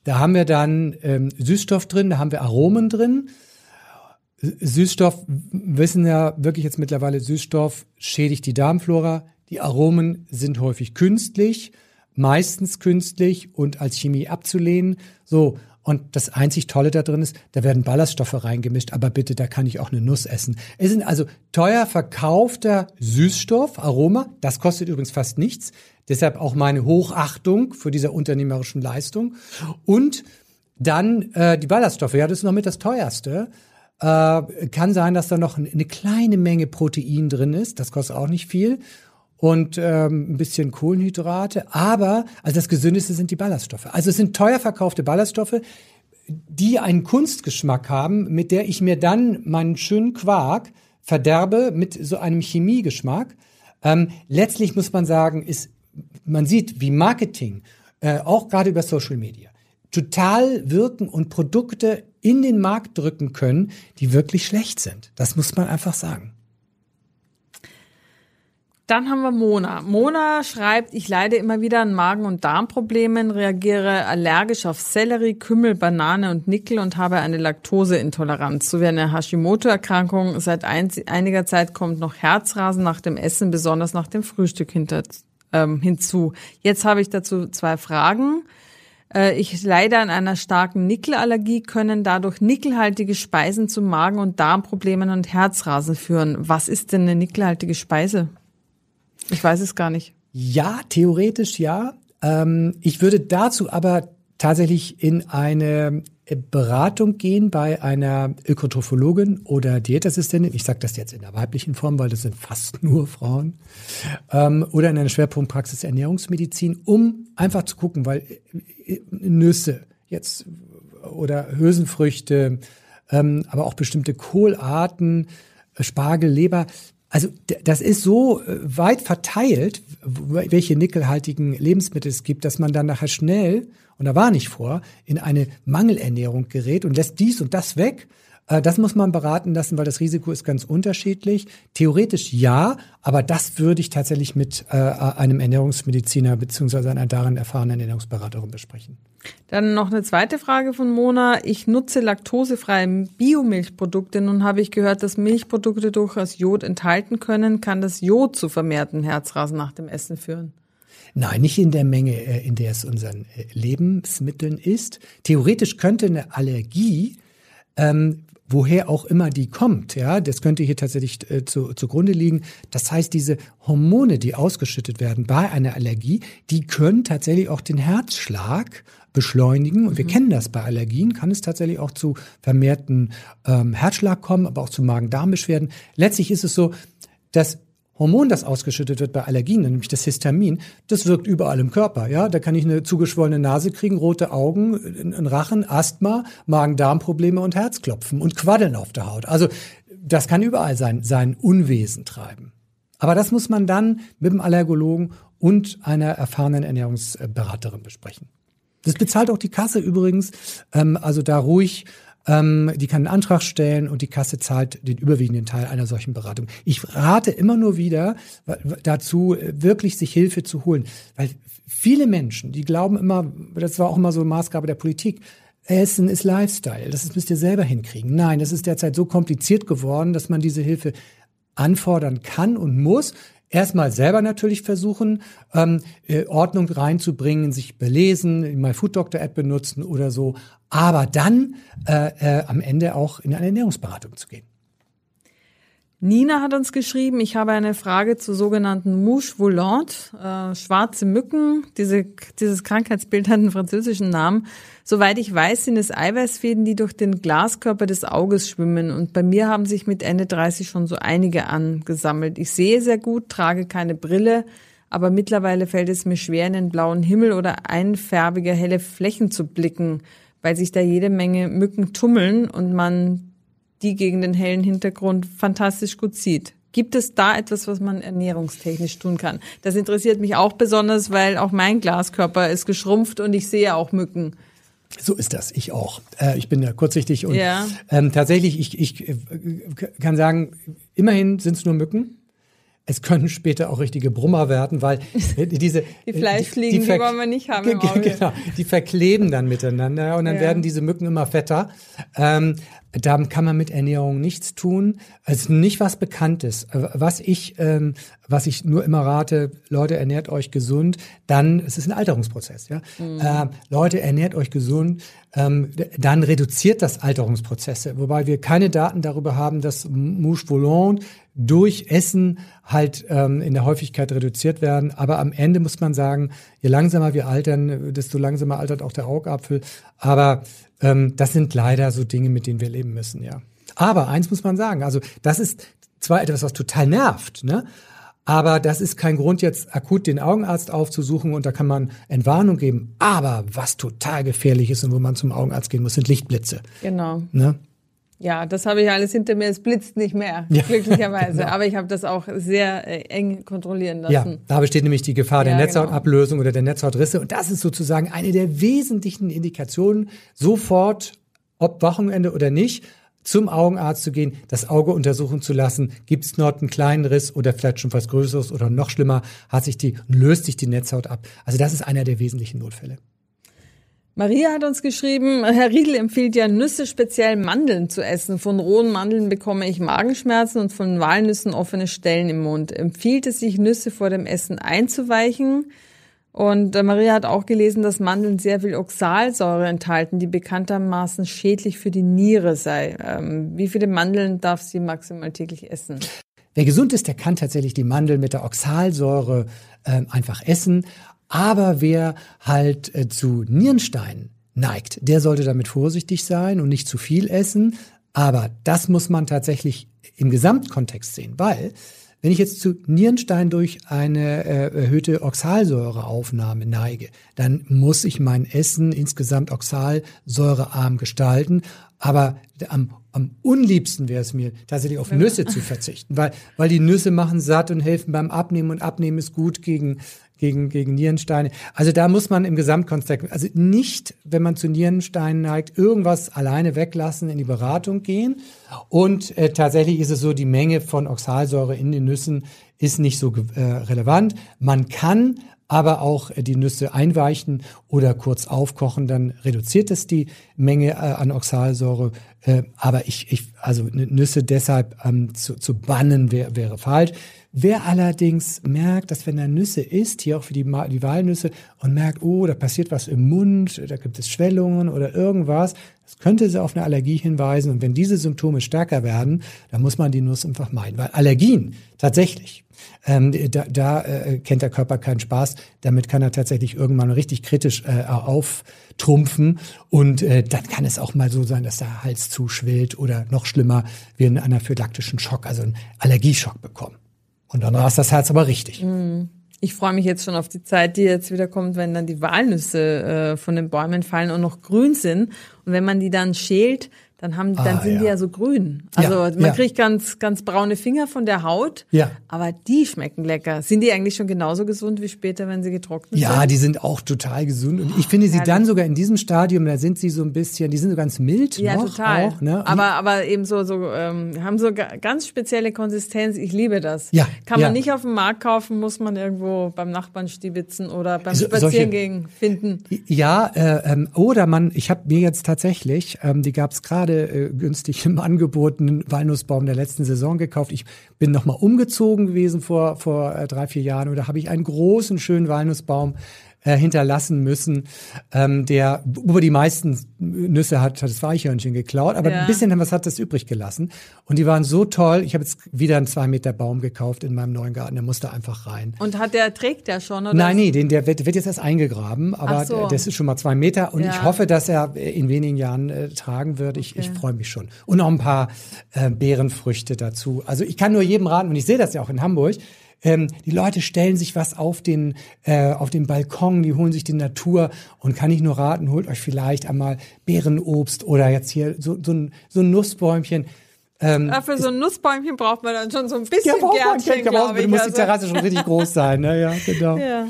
Da haben wir dann Süßstoff drin, da haben wir Aromen drin. Süßstoff, wissen ja wirklich jetzt mittlerweile, Süßstoff schädigt die Darmflora. Die Aromen sind häufig künstlich, meistens künstlich und als Chemie abzulehnen. So, und das einzig Tolle da drin ist, da werden Ballaststoffe reingemischt, aber bitte, da kann ich auch eine Nuss essen. Es sind also teuer verkaufter Süßstoff, Aroma, das kostet übrigens fast nichts. Deshalb auch meine Hochachtung für diese unternehmerischen Leistung. Und dann die Ballaststoffe, ja, das ist noch mit das Teuerste. Kann sein, dass da noch eine kleine Menge Protein drin ist, das kostet auch nicht viel. Und ein bisschen Kohlenhydrate, aber also das Gesündeste sind die Ballaststoffe. Also es sind teuer verkaufte Ballaststoffe, die einen Kunstgeschmack haben, mit der ich mir dann meinen schönen Quark verderbe mit so einem Chemiegeschmack. Letztlich muss man sagen, ist man sieht, wie Marketing, auch gerade über Social Media, total wirken und Produkte in den Markt drücken können, die wirklich schlecht sind. Das muss man einfach sagen. Dann haben wir Mona. Mona schreibt, ich leide immer wieder an Magen- und Darmproblemen, reagiere allergisch auf Sellerie, Kümmel, Banane und Nickel und habe eine Laktoseintoleranz. So wie eine Hashimoto-Erkrankung. Seit einiger Zeit kommt noch Herzrasen nach dem Essen, besonders nach dem Frühstück hinzu. Jetzt habe ich dazu zwei Fragen. Ich leide an einer starken Nickelallergie, können dadurch nickelhaltige Speisen zu Magen- und Darmproblemen und Herzrasen führen. Was ist denn eine nickelhaltige Speise? Ich weiß es gar nicht. Ja, theoretisch ja. Ich würde dazu aber tatsächlich in eine Beratung gehen bei einer Ökotrophologin oder Diätassistentin. Ich sage das jetzt in der weiblichen Form, weil das sind fast nur Frauen. Oder in einer Schwerpunktpraxis Ernährungsmedizin, um einfach zu gucken, weil Nüsse jetzt oder Hülsenfrüchte, aber auch bestimmte Kohlarten, Spargel, Leber. Also das ist so weit verteilt, welche nickelhaltigen Lebensmittel es gibt, dass man dann nachher schnell, und da war nicht vor, in eine Mangelernährung gerät und lässt dies und das weg. Das muss man beraten lassen, weil das Risiko ist ganz unterschiedlich. Theoretisch ja, aber das würde ich tatsächlich mit einem Ernährungsmediziner bzw. einer darin erfahrenen Ernährungsberaterin besprechen. Dann noch eine zweite Frage von Mona. Ich nutze laktosefreie Biomilchprodukte. Nun habe ich gehört, dass Milchprodukte durchaus Jod enthalten können. Kann das Jod zu vermehrten Herzrasen nach dem Essen führen? Nein, nicht in der Menge, in der es unseren Lebensmitteln ist. Theoretisch könnte eine Allergie, woher auch immer die kommt, ja, das könnte hier tatsächlich zugrunde liegen. Das heißt, diese Hormone, die ausgeschüttet werden bei einer Allergie, die können tatsächlich auch den Herzschlag beschleunigen. Und wir kennen das bei Allergien, kann es tatsächlich auch zu vermehrten Herzschlag kommen, aber auch zu Magen-Darm-Beschwerden. Letztlich ist es so, dass Hormon, das ausgeschüttet wird bei Allergien, nämlich das Histamin, das wirkt überall im Körper. Ja, da kann ich eine zugeschwollene Nase kriegen, rote Augen, einen Rachen, Asthma, Magen-Darm-Probleme und Herzklopfen und Quaddeln auf der Haut. Also das kann überall sein Unwesen treiben. Aber das muss man dann mit einem Allergologen und einer erfahrenen Ernährungsberaterin besprechen. Das bezahlt auch die Kasse übrigens, also da ruhig. Die kann einen Antrag stellen und die Kasse zahlt den überwiegenden Teil einer solchen Beratung. Ich rate immer nur wieder dazu, wirklich sich Hilfe zu holen, weil viele Menschen, die glauben immer, das war auch immer so eine Maßgabe der Politik, Essen ist Lifestyle, das müsst ihr selber hinkriegen. Nein, das ist derzeit so kompliziert geworden, dass man diese Hilfe anfordern kann und muss. Erstmal selber natürlich versuchen, Ordnung reinzubringen, sich belesen, die MyFoodDoctorApp benutzen oder so, aber dann am Ende auch in eine Ernährungsberatung zu gehen. Nina hat uns geschrieben, ich habe eine Frage zu sogenannten Mouches volantes, schwarze Mücken. Dieses Krankheitsbild hat einen französischen Namen. Soweit ich weiß, sind es Eiweißfäden, die durch den Glaskörper des Auges schwimmen. Und bei mir haben sich mit Ende 30 schon so einige angesammelt. Ich sehe sehr gut, trage keine Brille, aber mittlerweile fällt es mir schwer, in den blauen Himmel oder einfarbige helle Flächen zu blicken, weil sich da jede Menge Mücken tummeln und man die gegen den hellen Hintergrund fantastisch gut sieht. Gibt es da etwas, was man ernährungstechnisch tun kann? Das interessiert mich auch besonders, weil auch mein Glaskörper ist geschrumpft und ich sehe auch Mücken. So ist das, ich auch. Ich bin ja kurzsichtig und ja. Tatsächlich, ich kann sagen, immerhin sind es nur Mücken. Es können später auch richtige Brummer werden, weil die Fleischfliegen, die wollen wir nicht haben im Auge. Genau, die verkleben dann miteinander und dann werden diese Mücken immer fetter. Da kann man mit Ernährung nichts tun. Es ist nicht was Bekanntes. Was ich nur immer rate, Leute, ernährt euch gesund. Dann, es ist ein Alterungsprozess. Ja? Mhm. Leute, ernährt euch gesund. Dann reduziert das Alterungsprozesse. Wobei wir keine Daten darüber haben, dass Mouches volantes durch Essen halt in der Häufigkeit reduziert werden. Aber am Ende muss man sagen, je langsamer wir altern, desto langsamer altert auch der Augapfel. Aber das sind leider so Dinge, mit denen wir leben müssen, ja. Aber eins muss man sagen, also das ist zwar etwas, was total nervt, ne? Aber das ist kein Grund, jetzt akut den Augenarzt aufzusuchen und da kann man Entwarnung geben. Aber was total gefährlich ist und wo man zum Augenarzt gehen muss, sind Lichtblitze. Genau. Ne? Ja, das habe ich alles hinter mir. Es blitzt nicht mehr, glücklicherweise. Genau. Aber ich habe das auch sehr eng kontrollieren lassen. Ja, da besteht nämlich die Gefahr der Netzhautablösung oder der Netzhautrisse. Und das ist sozusagen eine der wesentlichen Indikationen, sofort, ob Wochenende oder nicht, zum Augenarzt zu gehen, das Auge untersuchen zu lassen. Gibt es dort einen kleinen Riss oder vielleicht schon was Größeres oder noch schlimmer, löst sich die Netzhaut ab. Also das ist einer der wesentlichen Notfälle. Maria hat uns geschrieben, Herr Riedl empfiehlt ja Nüsse, speziell Mandeln zu essen. Von rohen Mandeln bekomme ich Magenschmerzen und von Walnüssen offene Stellen im Mund. Empfiehlt es sich, Nüsse vor dem Essen einzuweichen? Und Maria hat auch gelesen, dass Mandeln sehr viel Oxalsäure enthalten, die bekanntermaßen schädlich für die Niere sei. Wie viele Mandeln darf sie maximal täglich essen? Wer gesund ist, der kann tatsächlich die Mandeln mit der Oxalsäure einfach essen. Aber wer halt zu Nierensteinen neigt, der sollte damit vorsichtig sein und nicht zu viel essen. Aber das muss man tatsächlich im Gesamtkontext sehen, weil wenn ich jetzt zu Nierenstein durch eine erhöhte Oxalsäureaufnahme neige, dann muss ich mein Essen insgesamt oxalsäurearm gestalten. Aber am unliebsten wäre es mir, tatsächlich auf Nüsse zu verzichten, weil die Nüsse machen satt und helfen beim Abnehmen und Abnehmen ist gut gegen Nierensteine. Also da muss man im Gesamtkontext, also nicht, wenn man zu Nierensteinen neigt, irgendwas alleine weglassen, in die Beratung gehen. Und tatsächlich ist es so, die Menge von Oxalsäure in den Nüssen ist nicht so relevant. Man kann aber auch die Nüsse einweichen oder kurz aufkochen, dann reduziert es die Menge an Oxalsäure. Aber also Nüsse deshalb zu bannen wäre falsch. Wer allerdings merkt, dass wenn er Nüsse isst, hier auch für die Walnüsse, und merkt, oh, da passiert was im Mund, da gibt es Schwellungen oder irgendwas, das könnte sie auf eine Allergie hinweisen. Und wenn diese Symptome stärker werden, dann muss man die Nuss einfach meiden. Weil Allergien tatsächlich, kennt der Körper keinen Spaß. Damit kann er tatsächlich irgendwann richtig kritisch auftrumpfen. Und dann kann es auch mal so sein, dass der Hals zuschwillt oder noch schlimmer, wir einen anaphylaktischen Schock, also einen Allergieschock bekommen. Und dann rast das Herz aber richtig. Ich freue mich jetzt schon auf die Zeit, die jetzt wieder kommt, wenn dann die Walnüsse von den Bäumen fallen und noch grün sind. Und wenn man die dann schält, dann sind die ja so grün. Also man kriegt ganz, ganz braune Finger von der Haut. Ja. Aber die schmecken lecker. Sind die eigentlich schon genauso gesund wie später, wenn sie getrocknet sind? Ja, die sind auch total gesund. Und ich finde sie dann sogar in diesem Stadium, da sind sie so ein bisschen, die sind so ganz mild. Ja, noch total. Auch, ne? Aber eben haben so ganz spezielle Konsistenz. Ich liebe das. Ja, Kann man nicht auf dem Markt kaufen, muss man irgendwo beim Nachbarn stibitzen oder beim Spazierengehen finden. Ja, oder ich habe mir jetzt tatsächlich, die gab es gerade, günstig im Angebot, einen Walnussbaum der letzten Saison gekauft. Ich bin nochmal umgezogen gewesen vor 3-4 Jahren und da habe ich einen großen, schönen Walnussbaum hinterlassen müssen, der über die meisten Nüsse hat das Weichhörnchen geklaut, aber ein bisschen was hat das übrig gelassen. Und die waren so toll, ich habe jetzt wieder einen 2 Meter Baum gekauft in meinem neuen Garten, der musste einfach rein. Und trägt der schon? Oder? Nein, der wird jetzt erst eingegraben, aber das ist schon mal 2 Meter und ich hoffe, dass er in wenigen Jahren tragen wird. Ich freue mich schon. Und noch ein paar Beerenfrüchte dazu. Also ich kann nur jedem raten, und ich sehe das ja auch in Hamburg, die Leute stellen sich was auf den Balkon, die holen sich die Natur und kann ich nur raten, holt euch vielleicht einmal Beerenobst oder jetzt hier so ein Nussbäumchen. Für so ein Nussbäumchen braucht man dann schon so ein bisschen Gärtchen, glaube ich. Da muss die Terrasse schon richtig groß sein. Ne? Ja, genau. Ja.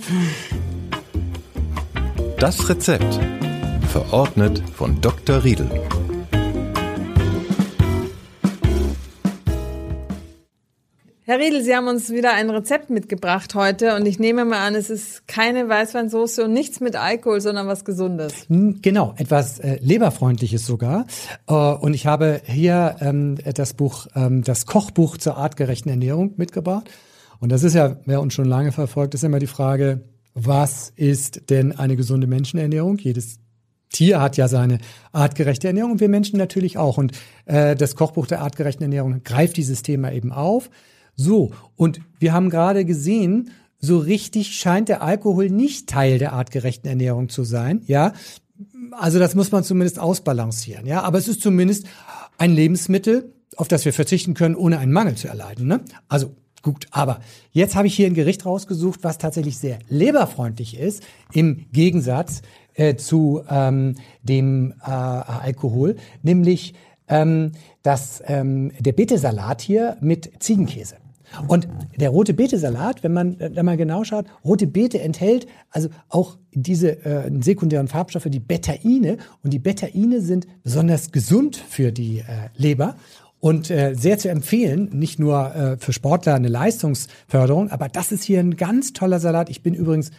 Das Rezept, verordnet von Dr. Riedl. Herr Riedl, Sie haben uns wieder ein Rezept mitgebracht heute und ich nehme mal an, es ist keine Weißweinsoße und nichts mit Alkohol, sondern was Gesundes. Genau, etwas Leberfreundliches sogar. Und ich habe hier das Buch, das Kochbuch zur artgerechten Ernährung mitgebracht. Und das ist ja, wer uns schon lange verfolgt, ist immer die Frage, was ist denn eine gesunde Menschenernährung? Jedes Tier hat ja seine artgerechte Ernährung und wir Menschen natürlich auch. Und das Kochbuch der artgerechten Ernährung greift dieses Thema eben auf. So, und wir haben gerade gesehen, so richtig scheint der Alkohol nicht Teil der artgerechten Ernährung zu sein, ja. Also das muss man zumindest ausbalancieren, ja. Aber es ist zumindest ein Lebensmittel, auf das wir verzichten können, ohne einen Mangel zu erleiden, ne? Also gut, aber jetzt habe ich hier ein Gericht rausgesucht, was tatsächlich sehr leberfreundlich ist, im Gegensatz zu dem Alkohol, nämlich der Beetesalat hier mit Ziegenkäse. Und der rote Beetesalat, wenn man da mal genau schaut, rote Beete enthält also auch diese sekundären Farbstoffe, die Betaine. Und die Betaine sind besonders gesund für die Leber und sehr zu empfehlen, nicht nur für Sportler eine Leistungsförderung, aber das ist hier ein ganz toller Salat. Ich bin übrigens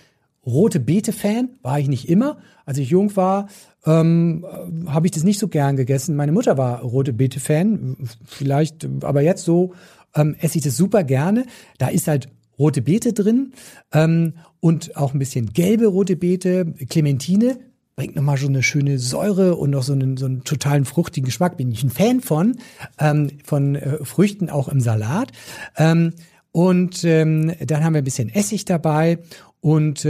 rote Beete-Fan, war ich nicht immer. Als ich jung war, habe ich das nicht so gern gegessen. Meine Mutter war rote Beete-Fan, vielleicht, aber jetzt so esse ich das super gerne. Da ist halt rote Beete drin und auch ein bisschen gelbe rote Beete, Clementine. Bringt nochmal so eine schöne Säure und noch so einen totalen fruchtigen Geschmack. Bin ich ein Fan von Früchten auch im Salat. Dann haben wir ein bisschen Essig dabei und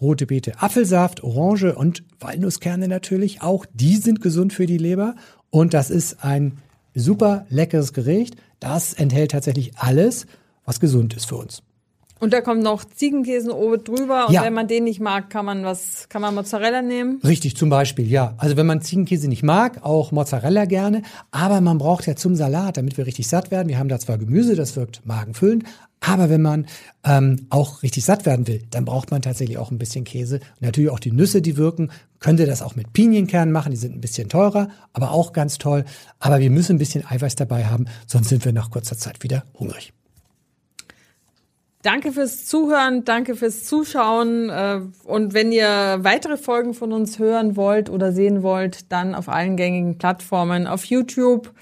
rote Beete, Apfelsaft, Orange und Walnusskerne natürlich. Auch die sind gesund für die Leber. Und das ist ein super leckeres Gericht. Das enthält tatsächlich alles, was gesund ist für uns. Und da kommt noch Ziegenkäse oben drüber. Und ja, wenn man den nicht mag, kann man Mozzarella nehmen? Richtig, zum Beispiel, ja. Also wenn man Ziegenkäse nicht mag, auch Mozzarella gerne. Aber man braucht ja zum Salat, damit wir richtig satt werden. Wir haben da zwar Gemüse, das wirkt magenfüllend. Aber wenn man auch richtig satt werden will, dann braucht man tatsächlich auch ein bisschen Käse. Und natürlich auch die Nüsse, die wirken. Könnte das auch mit Pinienkernen machen. Die sind ein bisschen teurer, aber auch ganz toll. Aber wir müssen ein bisschen Eiweiß dabei haben. Sonst sind wir nach kurzer Zeit wieder hungrig. Danke fürs Zuhören, danke fürs Zuschauen und wenn ihr weitere Folgen von uns hören wollt oder sehen wollt, dann auf allen gängigen Plattformen, auf YouTube.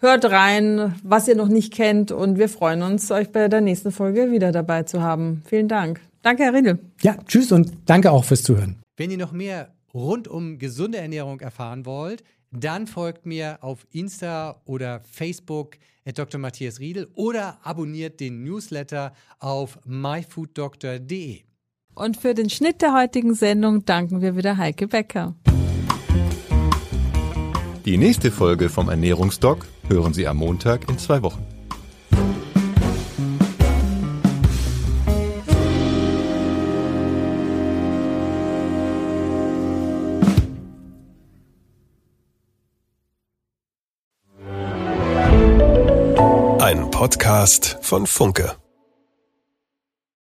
Hört rein, was ihr noch nicht kennt und wir freuen uns, euch bei der nächsten Folge wieder dabei zu haben. Vielen Dank. Danke, Herr Riedl. Ja, tschüss und danke auch fürs Zuhören. Wenn ihr noch mehr rund um gesunde Ernährung erfahren wollt, dann folgt mir auf Insta oder Facebook @Dr. Matthias Riedl oder abonniert den Newsletter auf myfooddoctor.de. Und für den Schnitt der heutigen Sendung danken wir wieder Heike Becker. Die nächste Folge vom Ernährungsdoc hören Sie am Montag in 2 Wochen. Podcast von Funke.